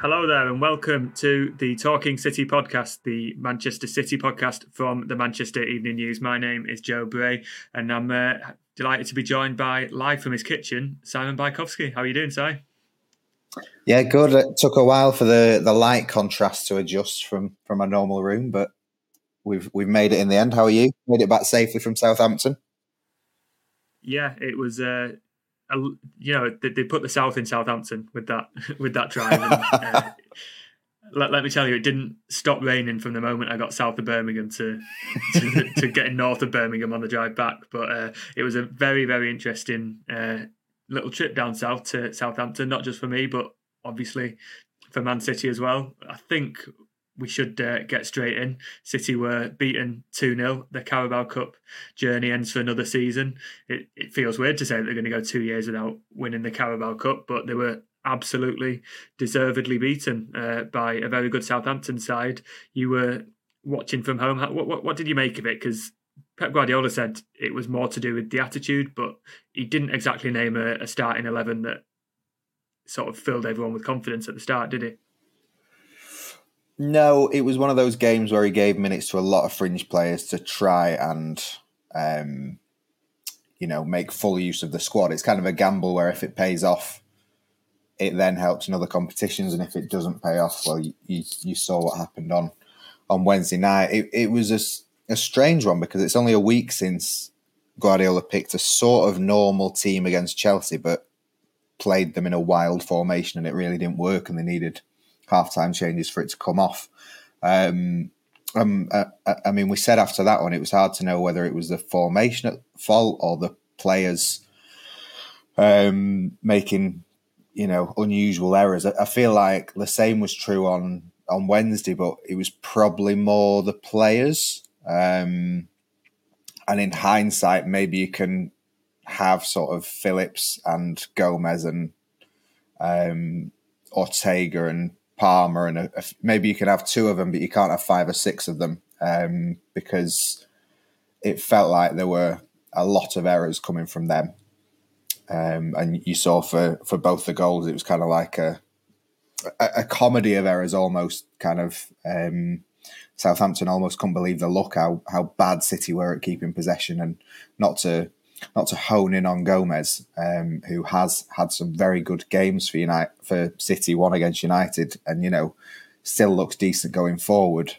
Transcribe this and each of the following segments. Hello there and welcome to the Talking City podcast, the Manchester City podcast from the Manchester Evening News. My name is Joe Bray and I'm delighted to be joined by, live from his kitchen, Simon Bajkowski. How are you doing, Si? Yeah, good. It took a while for the light contrast to adjust from my normal room, but we've made it in the end. How are you? Made it back safely from Southampton? Yeah, it was... you know, they put the South in Southampton with that drive. And, let me tell you, it didn't stop raining from the moment I got south of Birmingham to getting north of Birmingham on the drive back. But it was a very, very interesting little trip down south to Southampton, not just for me, but obviously for Man City as well. I think we should get straight in. City were beaten 2-0. The Carabao Cup journey ends for another season. It feels weird to say that they're going to go 2 years without winning the Carabao Cup, but they were absolutely deservedly beaten by a very good Southampton side. You were watching from home. What did you make of it? Because Pep Guardiola said it was more to do with the attitude, but he didn't exactly name a starting 11 that sort of filled everyone with confidence at the start, did he? No, it was one of those games where he gave minutes to a lot of fringe players to try and, make full use of the squad. It's kind of a gamble where if it pays off, it then helps in other competitions. And if it doesn't pay off, well, you saw what happened on Wednesday night. It was a strange one because it's only a week since Guardiola picked a sort of normal team against Chelsea, but played them in a wild formation and it really didn't work and they needed half-time changes for it to come off. We said after that one, it was hard to know whether it was the formation at fault or the players making, unusual errors. I feel like the same was true on Wednesday, but it was probably more the players. And in hindsight, maybe you can have sort of Phillips and Gomez and Ortega and Palmer, and maybe you can have two of them, but you can't have five or six of them because it felt like there were a lot of errors coming from them. And you saw for both the goals, it was kind of like a comedy of errors almost, kind of. Southampton almost couldn't believe the luck, how bad City were at keeping possession and not to hone in on Gomez, who has had some very good games for City, one against United, and, still looks decent going forward.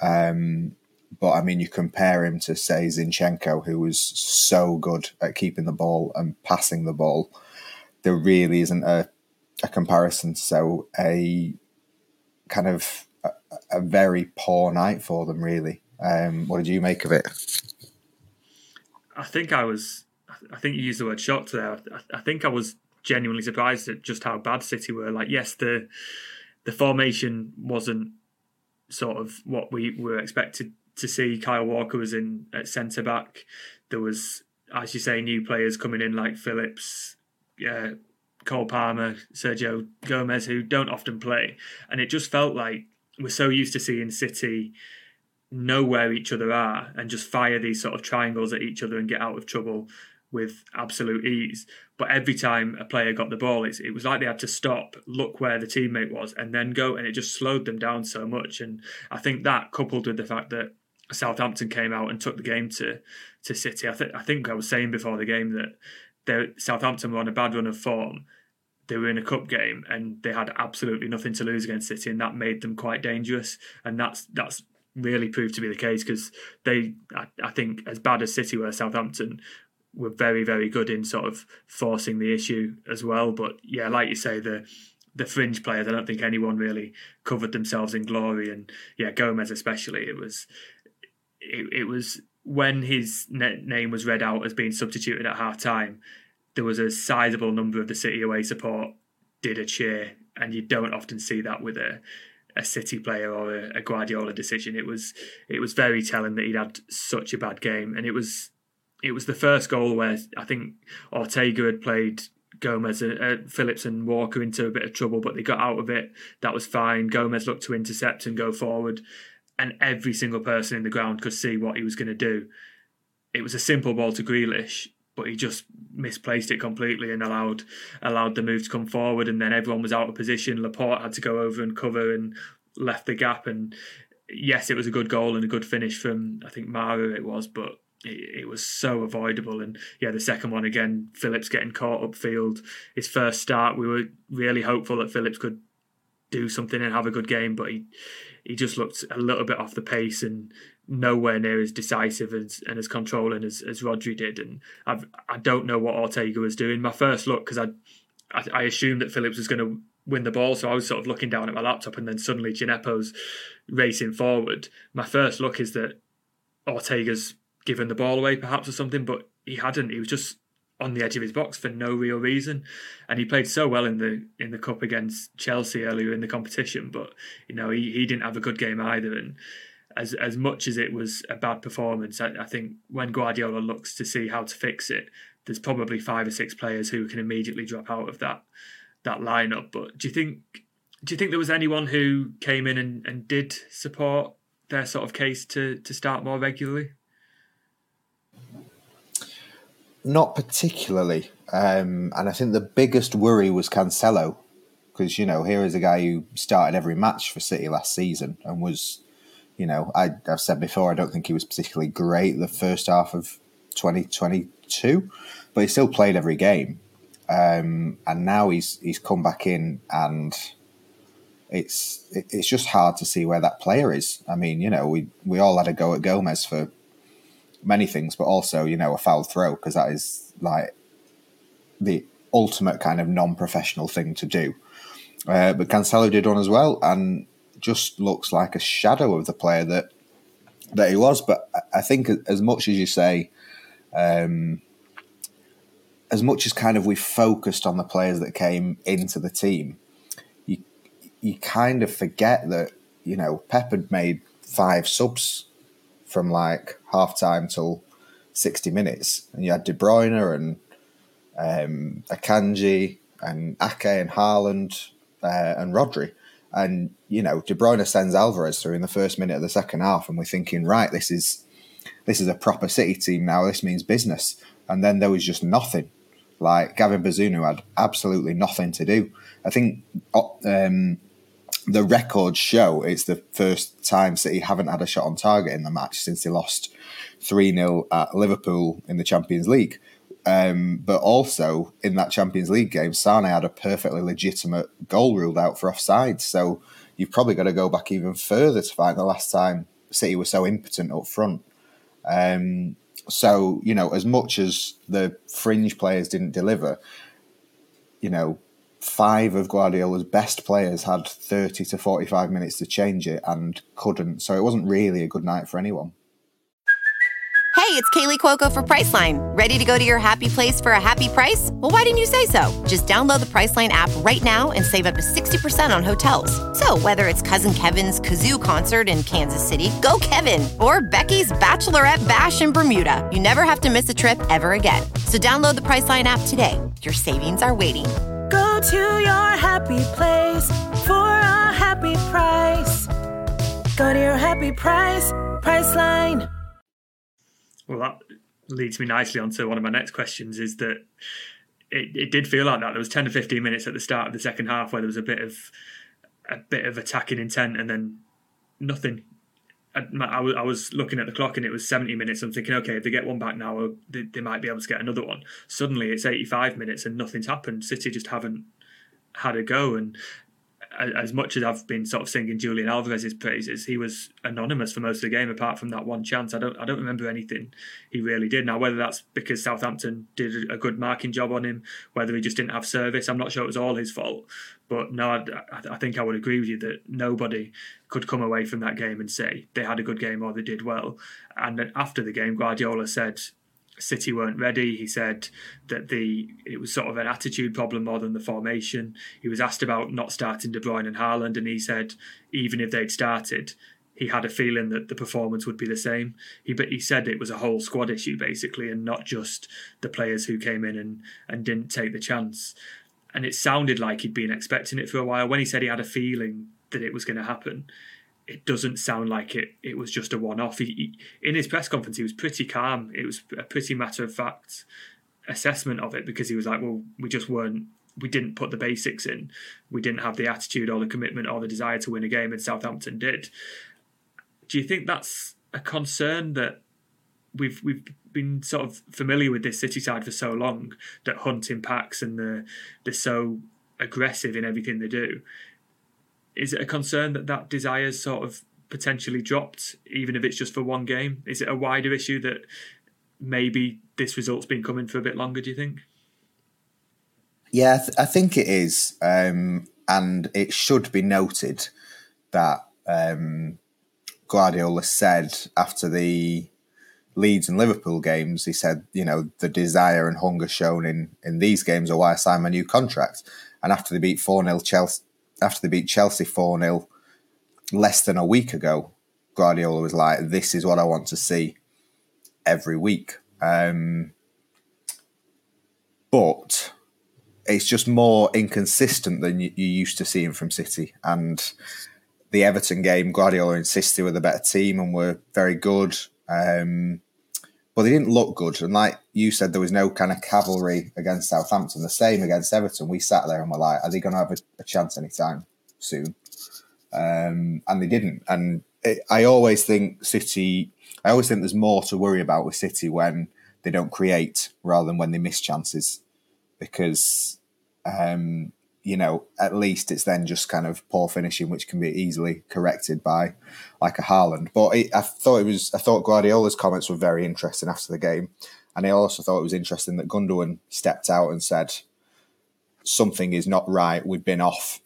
But, you compare him to, say, Zinchenko, who was so good at keeping the ball and passing the ball. There really isn't a comparison. So a kind of a very poor night for them, really. What did you make of it? I think you used the word shocked there. I think I was genuinely surprised at just how bad City were. Like, yes, the formation wasn't sort of what we were expected to see. Kyle Walker was in at centre-back. There was, as you say, new players coming in like Phillips, Cole Palmer, Sergio Gomez, who don't often play. And it just felt like we're so used to seeing City know where each other are and just fire these sort of triangles at each other and get out of trouble with absolute ease. But every time a player got the ball, it was like they had to stop, look where the teammate was, and then go. And it just slowed them down so much. And I think that, coupled with the fact that Southampton came out and took the game to City, I think I was saying before the game that Southampton were on a bad run of form. They were in a cup game and they had absolutely nothing to lose against City, and that made them quite dangerous. And that's really proved to be the case, because they, I think, as bad as City were, Southampton were very, very good in sort of forcing the issue as well. But yeah, like you say, the fringe players, I don't think anyone really covered themselves in glory. And yeah, Gomez especially, it was it was when his name was read out as being substituted at half-time, there was a sizable number of the City away support did a cheer, and you don't often see that with a City player or a Guardiola decision. It was very telling that he'd had such a bad game, and it was the first goal where I think Ortega had played Gomez, Phillips and Walker into a bit of trouble, but they got out of it. That was fine. Gomez looked to intercept and go forward, and every single person in the ground could see what he was going to do. It was a simple ball to Grealish, but he just misplaced it completely and allowed the move to come forward, and then everyone was out of position. Laporte had to go over and cover and left the gap, and yes, it was a good goal and a good finish from, I think, Mara it was, but it was so avoidable. And yeah, the second one again, Phillips getting caught upfield. His first start, we were really hopeful that Phillips could do something and have a good game, but he just looked a little bit off the pace and nowhere near as decisive and as controlling as Rodri did. And I don't know what Ortega was doing. My first look, because I assumed that Phillips was going to win the ball, so I was sort of looking down at my laptop, and then suddenly Gineppo's racing forward. My first look is that Ortega's given the ball away perhaps or something, but he hadn't. He was just on the edge of his box for no real reason, and he played so well in the cup against Chelsea earlier in the competition. But you know, he didn't have a good game either. And as much as it was a bad performance, I think when Guardiola looks to see how to fix it, there's probably 5 or 6 players who can immediately drop out of that lineup. But do you think there was anyone who came in and did support their sort of case to start more regularly? Not particularly. And I think the biggest worry was Cancelo, because, you know, here is a guy who started every match for City last season and was, you know, I've said before, I don't think he was particularly great the first half of 2022, but he still played every game. And now he's come back in, and it's just hard to see where that player is. I mean, you know, we all had a go at Gomez for many things, but also, you know, a foul throw, because that is like the ultimate kind of non-professional thing to do. But Cancelo did one as well, and just looks like a shadow of the player that he was. But I think as much as you say, as much as kind of we focused on the players that came into the team, you kind of forget that, you know, Pep had made 5 subs from like half-time till 60 minutes. And you had De Bruyne and Akanji and Ake and Haaland and Rodri. And, you know, De Bruyne sends Alvarez through in the first minute of the second half, and we're thinking, right, this is a proper City team now. This means business. And then there was just nothing. Like, Gavin Bazunu had absolutely nothing to do. I think the records show it's the first time City haven't had a shot on target in the match since they lost 3-0 at Liverpool in the Champions League. But also in that Champions League game, Sane had a perfectly legitimate goal ruled out for offside. So you've probably got to go back even further to find the last time City were so impotent up front. So, you know, as much as the fringe players didn't deliver, you know, 5 of Guardiola's best players had 30 to 45 minutes to change it and couldn't. So it wasn't really a good night for anyone. Hey, it's Kaylee Cuoco for Priceline. Ready to go to your happy place for a happy price? Well, why didn't you say so? Just download the Priceline app right now and save up to 60% on hotels. So whether it's Cousin Kevin's Kazoo Concert in Kansas City, go Kevin, or Becky's Bachelorette Bash in Bermuda, you never have to miss a trip ever again. So download the Priceline app today. Your savings are waiting. Go to your happy place for a happy price. Go to your happy price, Priceline. Well, that leads me nicely onto one of my next questions, is that it did feel like that. There was 10 or 15 minutes at the start of the second half where there was a bit of attacking intent, and then nothing. I was looking at the clock and it was 70 minutes. I'm thinking, okay, if they get one back now, they might be able to get another one. Suddenly it's 85 minutes and nothing's happened. City just haven't had a go. And as much as I've been sort of singing Julian Alvarez's praises, he was anonymous for most of the game, apart from that one chance. I don't remember anything he really did. Now, whether that's because Southampton did a good marking job on him, whether he just didn't have service, I'm not sure it was all his fault. But no, I think I would agree with you that nobody could come away from that game and say they had a good game or they did well. And then after the game, Guardiola said City weren't ready. He said that it was sort of an attitude problem more than the formation. He was asked about not starting De Bruyne and Haaland, and he said even if they'd started, he had a feeling that the performance would be the same. He said it was a whole squad issue, basically, and not just the players who came in and didn't take the chance. And it sounded like he'd been expecting it for a while. When he said he had a feeling that it was going to happen, it doesn't sound like it was just a one-off. In his press conference, he was pretty calm. It was a pretty matter-of-fact assessment of it, because he was like, well, we didn't put the basics in. We didn't have the attitude or the commitment or the desire to win a game, and Southampton did. Do you think that's a concern, that we've been sort of familiar with this City side for so long, that hunt in packs and they're so aggressive in everything they do? Is it a concern that desire's sort of potentially dropped, even if it's just for one game? Is it a wider issue that maybe this result's been coming for a bit longer, do you think? Yeah, I think it is. And it should be noted that Guardiola said after the Leeds and Liverpool games, he said, the desire and hunger shown in these games are why I signed my new contract. And after they beat 4-0 Chelsea, after they beat Chelsea 4-0 less than a week ago, Guardiola was like, this is what I want to see every week. But it's just more inconsistent than you're used to seeing from City. And the Everton game, Guardiola insisted with a better team and were very good. But they didn't look good. And like you said, there was no kind of cavalry against Southampton. The same against Everton. We sat there and were like, are they going to have a chance anytime soon? And they didn't. And I always think there's more to worry about with City when they don't create rather than when they miss chances. Because, at least it's then just kind of poor finishing, which can be easily corrected by like a Haaland. But I thought Guardiola's comments were very interesting after the game. And I also thought it was interesting that Gundogan stepped out and said, something is not right. We've been off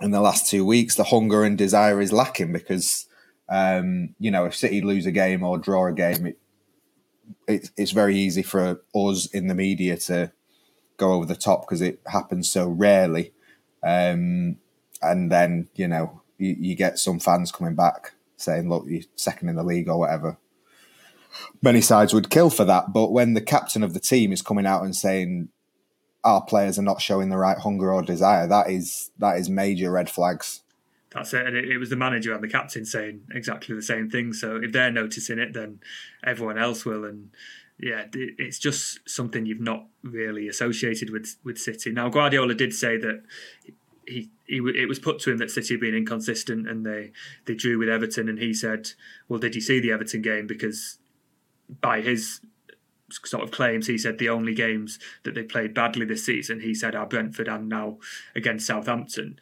in the last 2 weeks. The hunger and desire is lacking because, if City lose a game or draw a game, it's very easy for us in the media to go over the top because it happens so rarely. And then, you get some fans coming back saying, look, you're second in the league or whatever. Many sides would kill for that. But when the captain of the team is coming out and saying our players are not showing the right hunger or desire, that is major red flags. That's it. And it was the manager and the captain saying exactly the same thing. So if they're noticing it, then everyone else will. And yeah, it's just something you've not really associated with City. Now, Guardiola did say that it was put to him that City had been inconsistent and they drew with Everton, and he said, well, did you see the Everton game? Because by his sort of claims, he said the only games that they played badly this season, he said, are Brentford and now against Southampton.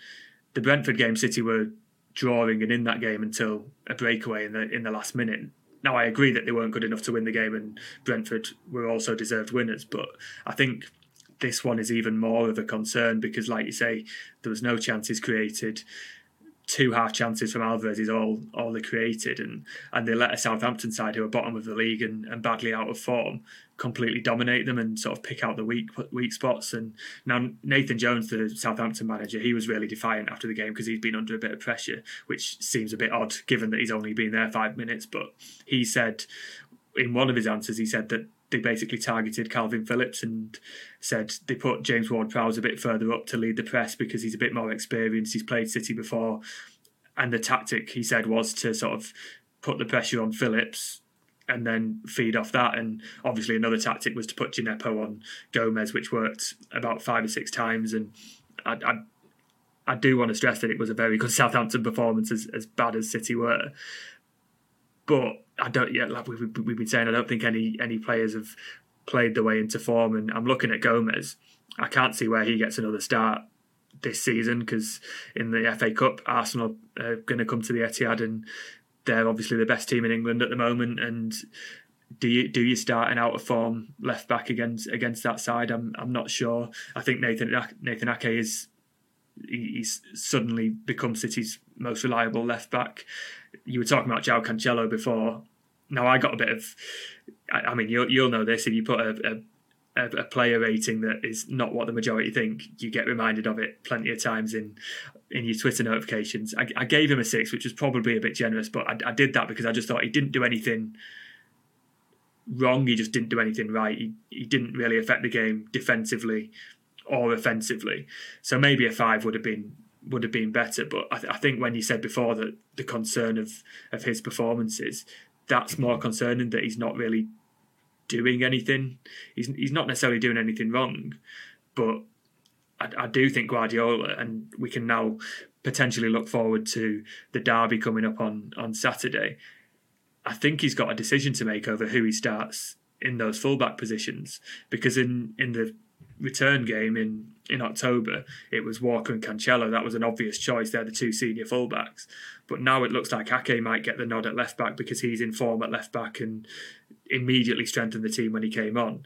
The Brentford game, City were drawing and in that game until a breakaway in the last minute. Now, I agree that they weren't good enough to win the game and Brentford were also deserved winners, but I think this one is even more of a concern because, like you say, there was no chances created. 2 half chances from Alvarez is all they created, and they let a Southampton side who are bottom of the league and badly out of form completely dominate them and sort of pick out the weak spots. And now Nathan Jones, the Southampton manager, he was really defiant after the game because he's been under a bit of pressure, which seems a bit odd given that he's only been there 5 minutes. But he said in one of his answers, he said that they basically targeted Calvin Phillips and said they put James Ward-Prowse a bit further up to lead the press because he's a bit more experienced. He's played City before. And the tactic, he said, was to sort of put the pressure on Phillips and then feed off that. And obviously another tactic was to put Gineppo on Gomez, which worked about 5 or 6 times. And I do want to stress that it was a very good Southampton performance, as bad as City were. But I don't yet, like we've been saying, I don't think any players have played their way into form. And I'm looking at Gomez. I can't see where he gets another start this season, because in the FA Cup, Arsenal are going to come to the Etihad and they're obviously the best team in England at the moment. And do you start an out of form left back against that side? I'm not sure. I think Nathan Ake he's suddenly become City's most reliable left back. You were talking about João Cancelo before. Now I got a bit of, I mean, you'll know this, if you put a player rating that is not what the majority think, you get reminded of it plenty of times in your Twitter notifications. I gave him a 6, which was probably a bit generous, but I did that because I just thought he didn't do anything wrong. He just didn't do anything right. He didn't really affect the game defensively or offensively. So maybe a 5 would have been better. But I think when you said before that the concern of his performances, that's more concerning, that he's not really doing anything. He's not necessarily doing anything wrong, but I do think Guardiola, and we can now potentially look forward to the derby coming up on Saturday, I think he's got a decision to make over who he starts in those fullback positions, because in the return game in October, it was Walker and Cancelo. That was an obvious choice. They're the two senior fullbacks. But now it looks like Ake might get the nod at left back because he's in form at left back and immediately strengthened the team when he came on.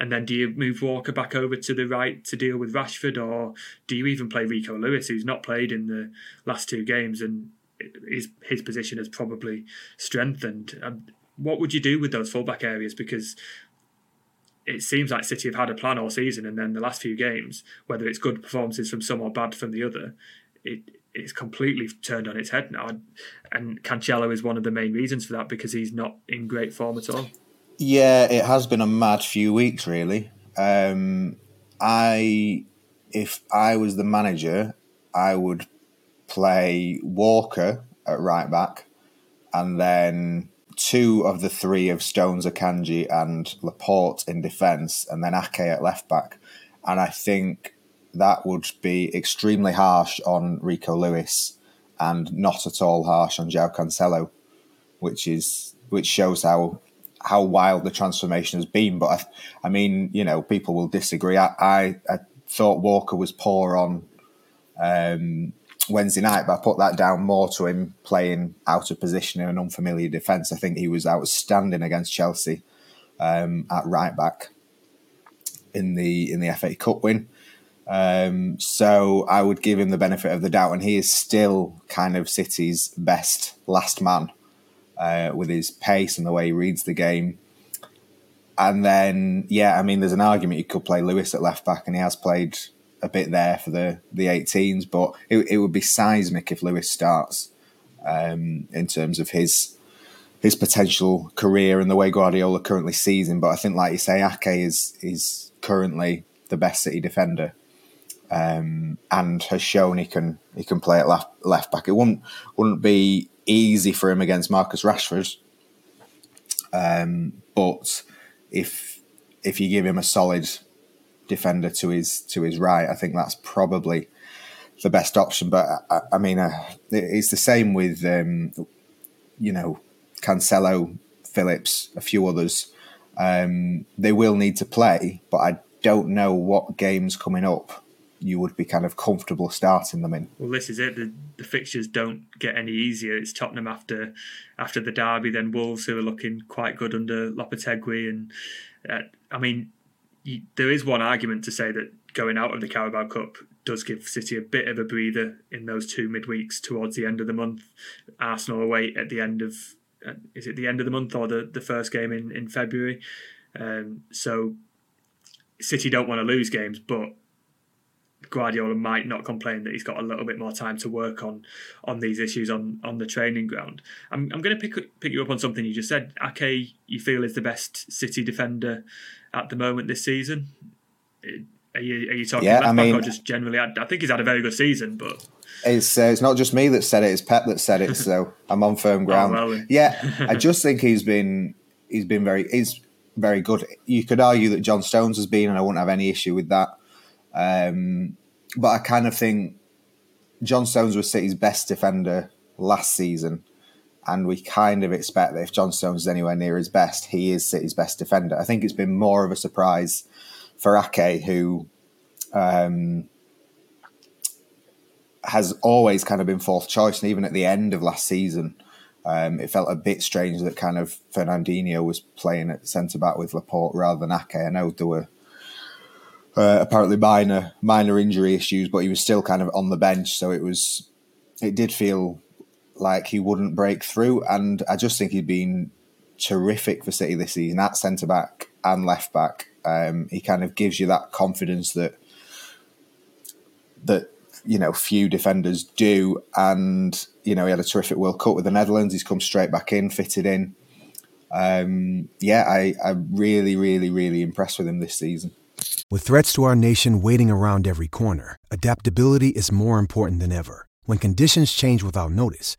And then do you move Walker back over to the right to deal with Rashford, or do you even play Rico Lewis, who's not played in the last two games and his position has probably strengthened? What would you do with those fullback areas? Because it seems like City have had a plan all season, and then the last few games, whether it's good performances from some or bad from the other, it's completely turned on its head now. And Cancelo is one of the main reasons for that, because he's not in great form at all. Yeah, it has been a mad few weeks, really. If I was the manager, I would play Walker at right back, and then 2 of the 3 of Stones, Akanji and Laporte in defence, and then Ake at left back. And I think that would be extremely harsh on Rico Lewis and not at all harsh on João Cancelo, which shows how wild the transformation has been. But I mean, you know, people will disagree. I thought Walker was poor on Wednesday night, but I put that down more to him playing out of position in an unfamiliar defence. I think he was outstanding against Chelsea at right back in the FA Cup win. So I would give him the benefit of the doubt, and he is still kind of City's best last man with his pace and the way he reads the game. And then, yeah, I mean, there's an argument you could play Lewis at left back, and he has played a bit there for the 18s, but it would be seismic if Lewis starts in terms of his potential career and the way Guardiola currently sees him. But I think, like you say, Ake is currently the best City defender and has shown he can play at left back. It wouldn't be easy for him against Marcus Rashford, but if you give him a solid defender to his right, I think that's probably the best option. But I mean, it's the same with Cancelo, Phillips, a few others. They will need to play, but I don't know what games coming up you would be kind of comfortable starting them in. Well, this is it. The fixtures don't get any easier. It's Tottenham after the derby, then Wolves, who are looking quite good under Lopetegui, and I mean, there is one argument to say that going out of the Carabao Cup does give City a bit of a breather in those 2 midweeks towards the end of the month. Arsenal away at the end of, is it the end of the month or the first game in February? So City don't want to lose games, but Guardiola might not complain that he's got a little bit more time to work on these issues on the training ground. I'm going to pick you up on something you just said. Ake, you feel, is the best City defender at the moment this season. Are you talking about or just generally? I think he's had a very good season, but it's not just me that said it. It's Pep that said it, so I'm on firm ground. Oh, well. Yeah, I just think he's been very good. You could argue that John Stones has been, and I wouldn't have any issue with that. But I kind of think John Stones was City's best defender last season, and we kind of expect that if John Stones is anywhere near his best, he is City's best defender. I think it's been more of a surprise for Ake, who has always kind of been fourth choice. And even at the end of last season, it felt a bit strange that kind of Fernandinho was playing at centre-back with Laporte rather than Ake. I know there were apparently minor injury issues, but he was still kind of on the bench. So it did feel like he wouldn't break through. And I just think he'd been terrific for City this season at centre-back and left-back. He kind of gives you that confidence that you know, few defenders do. And, you know, he had a terrific World Cup with the Netherlands. He's come straight back in, fitted in. I'm really, really, really impressed with him this season. With threats to our nation waiting around every corner, adaptability is more important than ever. When conditions change without notice,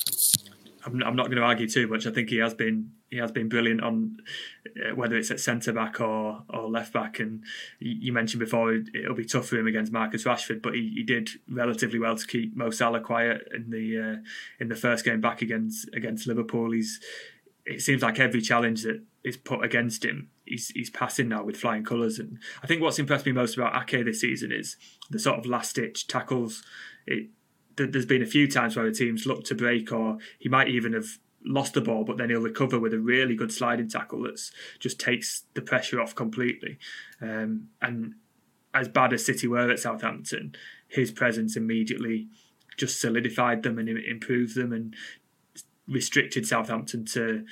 I'm not going to argue too much. I think he has been brilliant on whether it's at centre-back or left-back. And you mentioned before it'll be tough for him against Marcus Rashford, but he did relatively well to keep Mo Salah quiet in the first game back against Liverpool. It seems like every challenge that is put against him, he's passing now with flying colours. And I think what's impressed me most about Ake this season is the sort of last-ditch tackles. There's been a few times where the team's looked to break, or he might even have lost the ball, but then he'll recover with a really good sliding tackle that's just takes the pressure off completely. And as bad as City were at Southampton, his presence immediately just solidified them and improved them and restricted Southampton to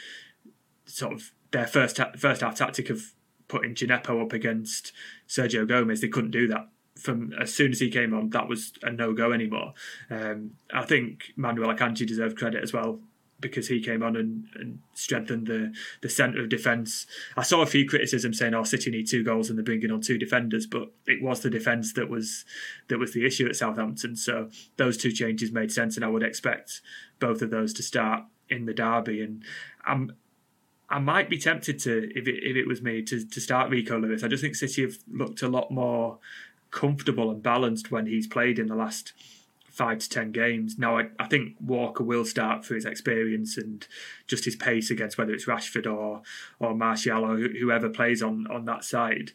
sort of their first half tactic of putting Gineppo up against Sergio Gomez. They couldn't do that. From as soon as he came on, that was a no-go anymore. I think Manuel Akanji deserved credit as well, because he came on and strengthened the centre of defence. I saw a few criticisms saying, City need two goals and they're bringing on two defenders, but it was the defence that was the issue at Southampton. So those two changes made sense, and I would expect both of those to start in the derby. And I might be tempted to, if it was me, to start Rico Lewis. I just think City have looked a lot more comfortable and balanced when he's played in the last 5 to 10 games. Now, I think Walker will start for his experience and just his pace against whether it's Rashford or Martial or whoever plays on that side.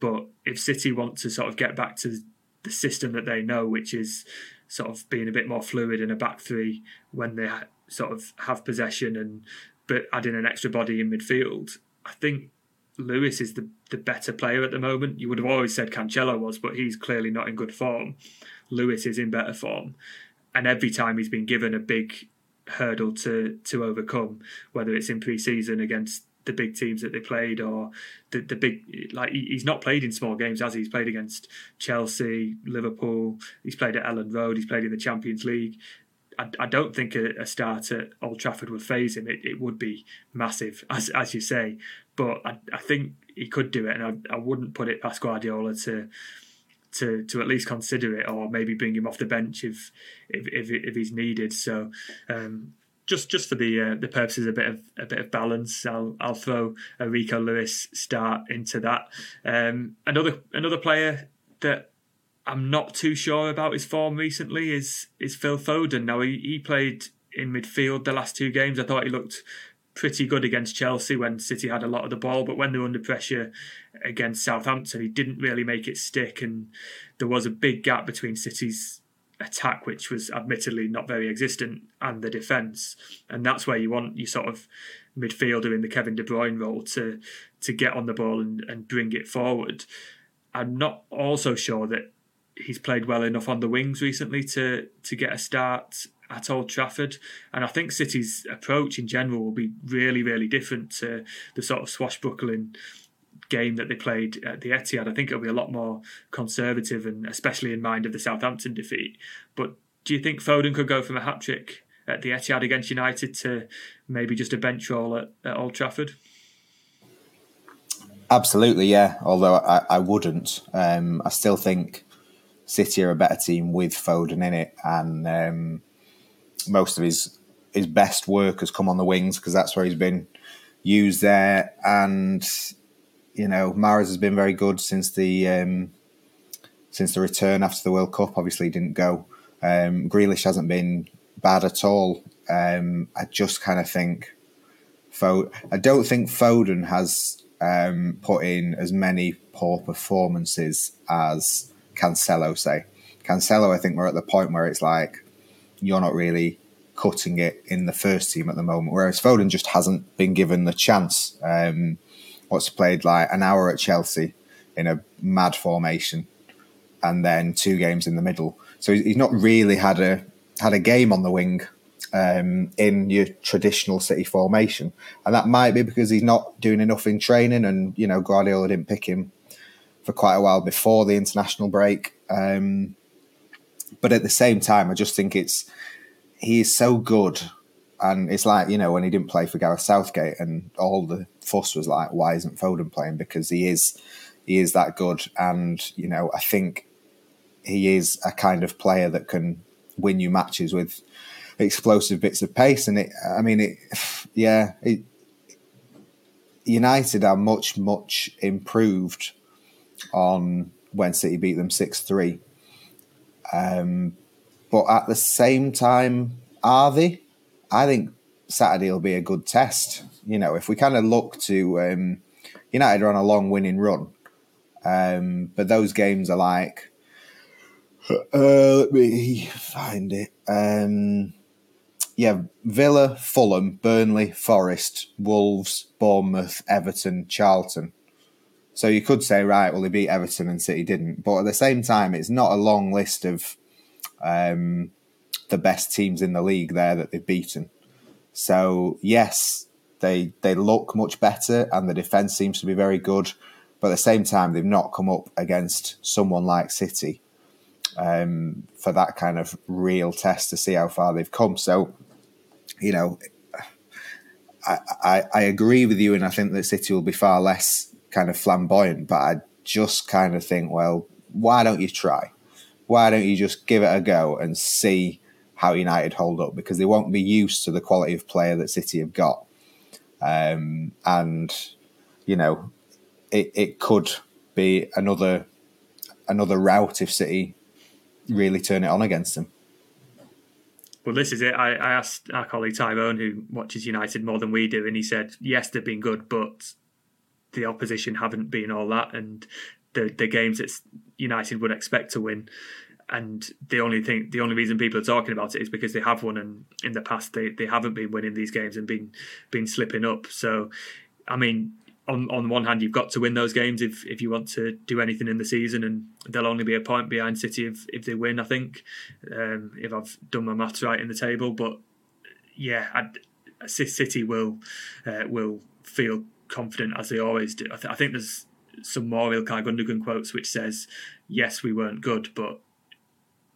But if City want to sort of get back to the system that they know, which is sort of being a bit more fluid in a back three when they sort of have possession but adding an extra body in midfield, I think Lewis is the better player at the moment. You would have always said Cancelo was, but he's clearly not in good form. Lewis is in better form. And every time he's been given a big hurdle to overcome, whether it's in pre-season against the big teams that they played or the big... like he's not played in small games, has he? He's played against Chelsea, Liverpool. He's played at Elland Road. He's played in the Champions League. I don't think a start at Old Trafford would faze him. It would be massive, as you say. But I think he could do it, and I wouldn't put it past Guardiola to at least consider it, or maybe bring him off the bench if he's needed. So just for the purposes, a bit of balance, I'll throw a Rico Lewis start into that. Another player that I'm not too sure about his form recently is Phil Foden. Now, he played in midfield the last two games. I thought he looked pretty good against Chelsea when City had a lot of the ball, but when they were under pressure against Southampton, he didn't really make it stick, and there was a big gap between City's attack, which was admittedly not very existent, and the defence. And that's where you want your sort of midfielder in the Kevin De Bruyne role to get on the ball and bring it forward. I'm not also sure that he's played well enough on the wings recently to get a start at Old Trafford. And I think City's approach in general will be really, really different to the sort of swashbuckling game that they played at the Etihad. I think it'll be a lot more conservative, and especially in mind of the Southampton defeat. But do you think Foden could go from a hat-trick at the Etihad against United to maybe just a bench role at Old Trafford? Absolutely, yeah. Although I wouldn't. I still think City are a better team with Foden in it, and most of his best work has come on the wings, because that's where he's been used there. And, you know, Mahrez has been very good since the return after the World Cup. Obviously, he didn't go. Grealish hasn't been bad at all. I just kind of think I don't think Foden has put in as many poor performances as Cancelo, say. Cancelo, I think we're at the point where it's like, you're not really cutting it in the first team at the moment, whereas Foden just hasn't been given the chance. What's played like an hour at Chelsea in a mad formation and then two games in the middle. So he's not really had a game on the wing in your traditional City formation. And that might be because he's not doing enough in training, and, you know, Guardiola didn't pick him for quite a while before the international break. But at the same time, I just think he is so good. And it's like, you know, when he didn't play for Gareth Southgate and all the fuss was like, why isn't Foden playing? Because he is that good. And, you know, I think he is a kind of player that can win you matches with explosive bits of pace. And United are much, much improved on when City beat them 6-3. But at the same time, are they? I think Saturday will be a good test. You know, if we kind of look to United are on a long winning run, but those games are like, let me find it. Villa, Fulham, Burnley, Forest, Wolves, Bournemouth, Everton, Charlton. So you could say, right, well, they beat Everton and City didn't. But at the same time, it's not a long list of the best teams in the league there that they've beaten. So, yes, they look much better and the defence seems to be very good. But at the same time, they've not come up against someone like City for that kind of real test to see how far they've come. So, you know, I agree with you, and I think that City will be far less kind of flamboyant, but I just kind of think, well, why don't you try? Why don't you just give it a go and see how United hold up? Because they won't be used to the quality of player that City have got. And, you know, it could be another route if City really turn it on against them. Well, this is it. I asked our colleague Tyrone, who watches United more than we do, and he said, yes, they've been good, but the opposition haven't been all that, and the games that United would expect to win. And the only reason people are talking about it is because they have won, and in the past they haven't been winning these games and been slipping up. So, I mean, on one hand, you've got to win those games if you want to do anything in the season, and they'll only be a point behind City if they win, I think, if I've done my maths right in the table. But yeah, City will feel confident as they always do. I think there's some more Ilkay Gundogan quotes which says, yes, we weren't good, but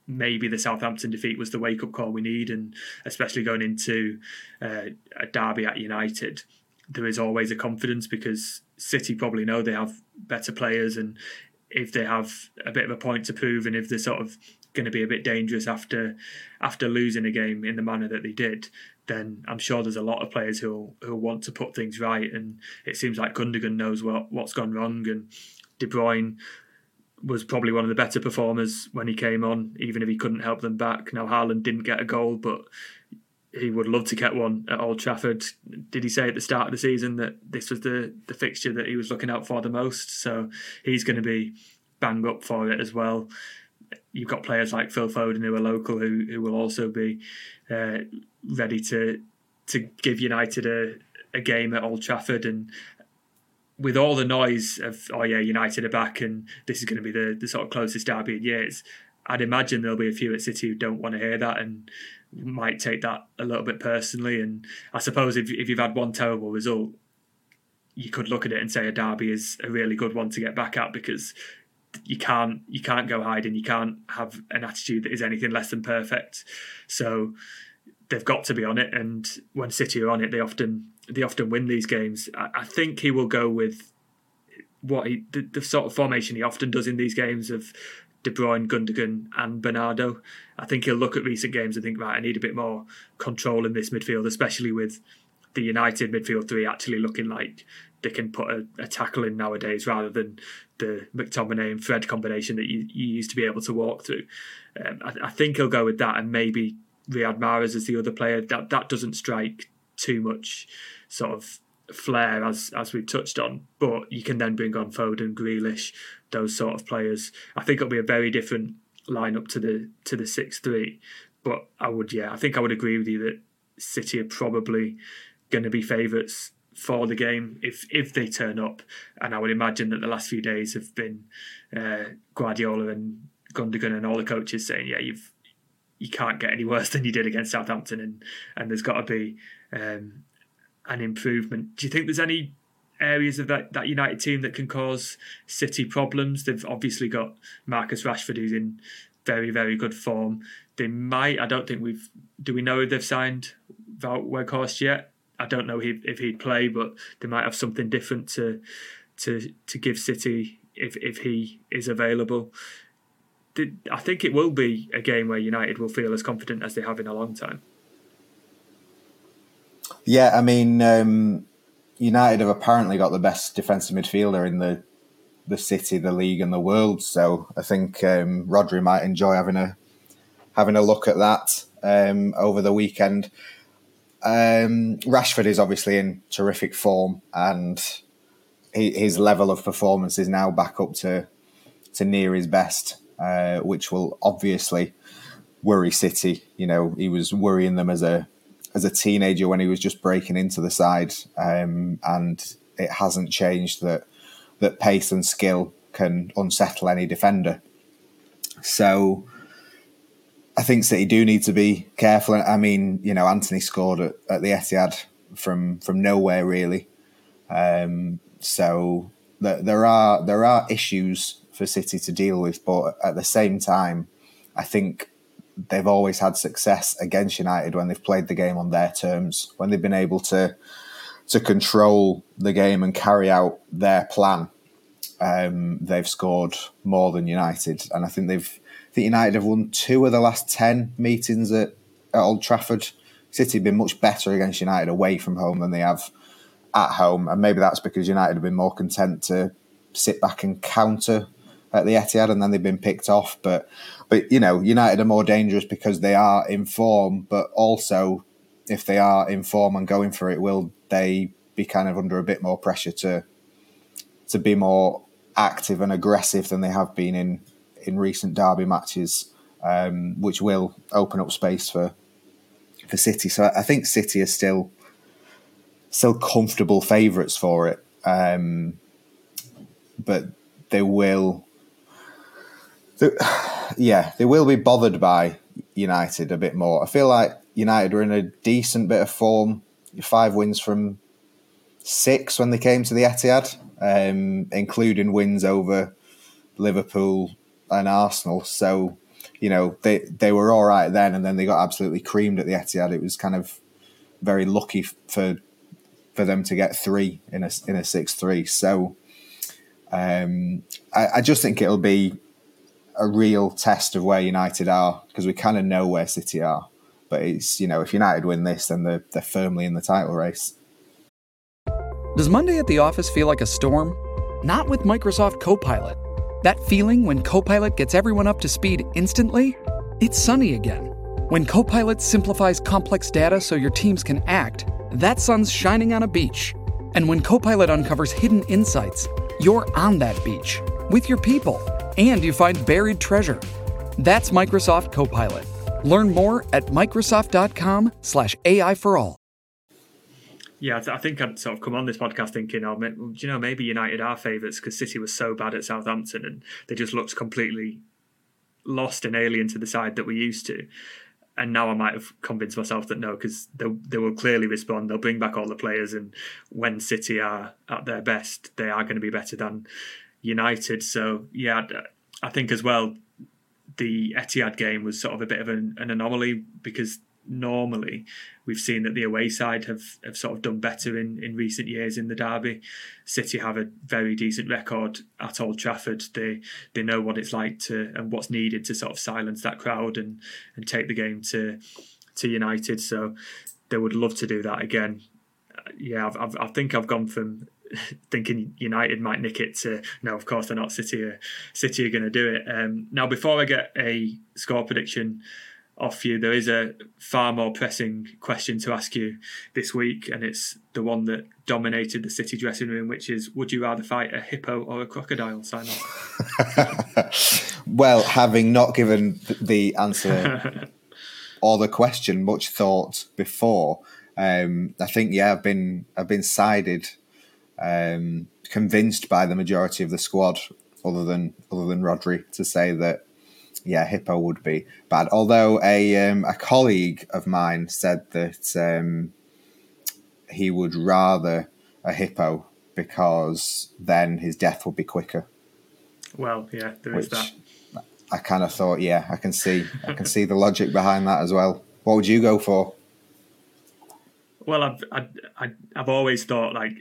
maybe the Southampton defeat was the wake-up call we need. And especially going into a derby at United, there is always a confidence, because City probably know they have better players, and if they have a bit of a point to prove, and if they're sort of going to be a bit dangerous after losing a game in the manner that they did, then I'm sure there's a lot of players who'll want to put things right. And it seems like Gundogan knows what's gone wrong, and De Bruyne was probably one of the better performers when he came on, even if he couldn't help them back. Now, Haaland didn't get a goal, but he would love to get one at Old Trafford. Did he say at the start of the season that this was the fixture that he was looking out for the most? So he's going to be bang up for it as well. You've got players like Phil Foden, who are local, who will also be ready to give United a game at Old Trafford. And with all the noise of, oh yeah, United are back and this is going to be the sort of closest derby in years, I'd imagine there'll be a few at City who don't want to hear that and might take that a little bit personally. And I suppose if you've had one terrible result, you could look at it and say a derby is a really good one to get back at, because you can't go hiding. You can't have an attitude that is anything less than perfect. So they've got to be on it, and when City are on it, they often win these games. I think he will go with the sort of formation he often does in these games of De Bruyne, Gundogan and Bernardo. I think he'll look at recent games and think, right, I need a bit more control in this midfield, especially with the United midfield three actually looking like they can put a tackle in nowadays, rather than the McTominay and Fred combination that you used to be able to walk through. I think he'll go with that, and maybe Riyad Mahrez as the other player. That doesn't strike too much sort of flair, as we've touched on, but you can then bring on Foden, Grealish, those sort of players. I think it'll be a very different lineup to the 6-3, but I would agree with you that City are probably going to be favourites for the game if they turn up, and I would imagine that the last few days have been Guardiola and Gundogan and all the coaches saying, you can't get any worse than you did against Southampton, and there's got to be an improvement. Do you think there's any areas of that United team that can cause City problems? They've obviously got Marcus Rashford, who's in very, very good form. They might, I don't think we've, do we know if they've signed Wout Weghorst yet? I don't know if he'd play, but they might have something different to give City if he is available. I think it will be a game where United will feel as confident as they have in a long time. Yeah, I mean, United have apparently got the best defensive midfielder in the city, the league, and the world. So I think Rodri might enjoy having a look at that over the weekend. Rashford is obviously in terrific form, and his level of performance is now back up to near his best, which will obviously worry City. You know, he was worrying them as a teenager when he was just breaking into the side, and it hasn't changed that pace and skill can unsettle any defender. So I think City do need to be careful. I mean, you know, Antony scored at the Etihad from nowhere, really. So there are issues for City to deal with, but at the same time, I think they've always had success against United when they've played the game on their terms, when they've been able to control the game and carry out their plan. They've scored more than United, and I think United have won 2 of the last 10 meetings at Old Trafford. City have been much better against United away from home than they have at home, and maybe that's because United have been more content to sit back and counter at the Etihad, and then they've been picked off. But you know, United are more dangerous because they are in form, but also if they are in form and going for it, will they be kind of under a bit more pressure to be more active and aggressive than they have been in recent derby matches, which will open up space for City. So I think City are still comfortable favourites for it, but they will be bothered by United a bit more. I feel like United were in a decent bit of form, 5 wins from 6 when they came to the Etihad, including wins over Liverpool and Arsenal. So, you know, they were all right then, and then they got absolutely creamed at the Etihad. It was kind of very lucky for them to get 3 in a 6-3. So I just think it'll be a real test of where United are, because we kind of know where City are. But it's, you know, if United win this, then they're firmly in the title race. Does Monday at the office feel like a storm? Not with Microsoft Copilot. That feeling when Copilot gets everyone up to speed instantly? It's sunny again. When Copilot simplifies complex data so your teams can act, that sun's shining on a beach. And when Copilot uncovers hidden insights, you're on that beach with your people, and you find buried treasure. That's Microsoft Copilot. Learn more at Microsoft.com/AI for all. Yeah, I think I'd sort of come on this podcast thinking, oh, do you know, maybe United are favourites because City was so bad at Southampton and they just looked completely lost and alien to the side that we're used to. And now I might have convinced myself that no, because they will clearly respond. They'll bring back all the players, and when City are at their best, they are going to be better than United. So, yeah, I think as well, the Etihad game was sort of a bit of an anomaly, because normally we've seen that the away side have sort of done better in recent years in the derby. City have a very decent record at Old Trafford. They know what it's like to, and what's needed to sort of silence that crowd and take the game to United. So they would love to do that again. yeah, I think I've gone from thinking United might nick it to no, of course they're not. City are going to do it. Now, before I get a score prediction off you, there is a far more pressing question to ask you this week, and it's the one that dominated the City dressing room, which is, would you rather fight a hippo or a crocodile, Simon? Well, having not given the answer or the question much thought before, I think, yeah, I've been sided, convinced by the majority of the squad, other than Rodri, to say that, yeah, hippo would be bad. Although a colleague of mine said that he would rather a hippo because then his death would be quicker. Well, yeah, which is that. I kind of thought, yeah, I can see the logic behind that as well. What would you go for? Well, I've always thought, like,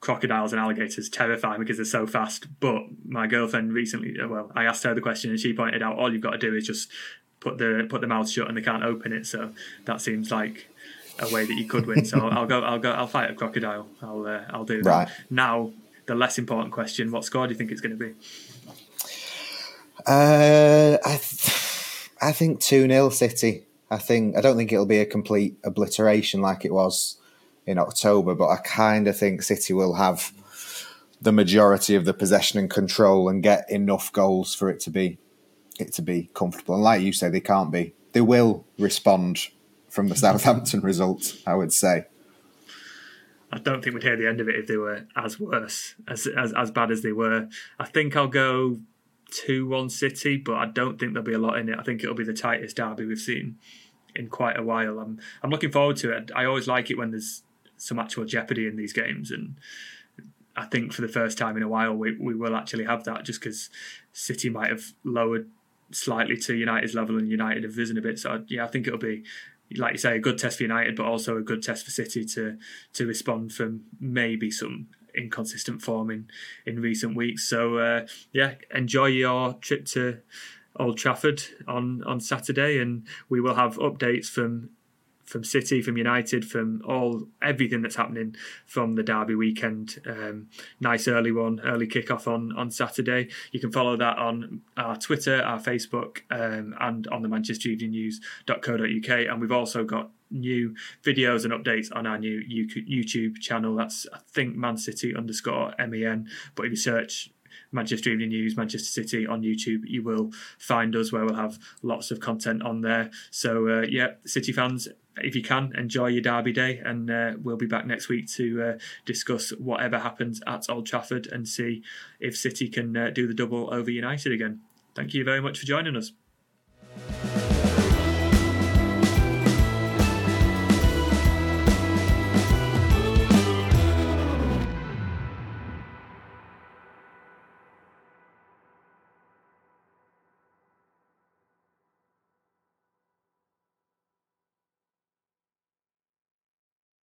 crocodiles and alligators terrify me because they're so fast. But my girlfriend recently, well, I asked her the question and she pointed out all you've got to do is just put the mouth shut and they can't open it. So that seems like a way that you could win. So I'll fight a crocodile. I'll do that. Right. Now, the less important question: what score do you think it's going to be? I think 2-0 City. I don't think it'll be a complete obliteration like it was in October, but I kind of think City will have the majority of the possession and control and get enough goals for it to be comfortable. And like you say, they can't be. They will respond from the Southampton result, I would say. I don't think we'd hear the end of it if they were as worse, as bad as they were. I think I'll go 2-1 City, but I don't think there'll be a lot in it. I think it'll be the tightest derby we've seen in quite a while. I'm looking forward to it. I always like it when there's some actual jeopardy in these games, and I think for the first time in a while we will actually have that, just because City might have lowered slightly to United's level and United have risen a bit. So yeah, I think it'll be, like you say, a good test for United, but also a good test for City to respond from maybe some inconsistent form in recent weeks. So yeah, enjoy your trip to Old Trafford on Saturday, and we will have updates from City, from United, from everything that's happening from the derby weekend. Nice early kickoff on Saturday. You can follow that on our Twitter, our Facebook, and on the manchestereveningnews.co.uk. And we've also got new videos and updates on our new YouTube channel. That's, I think, ManCity_MEN. But if you search Manchester Evening News, Manchester City on YouTube, you will find us, where we'll have lots of content on there. So yeah, City fans, if you can, enjoy your derby day, and we'll be back next week to discuss whatever happens at Old Trafford and see if City can do the double over United again. Thank you very much for joining us.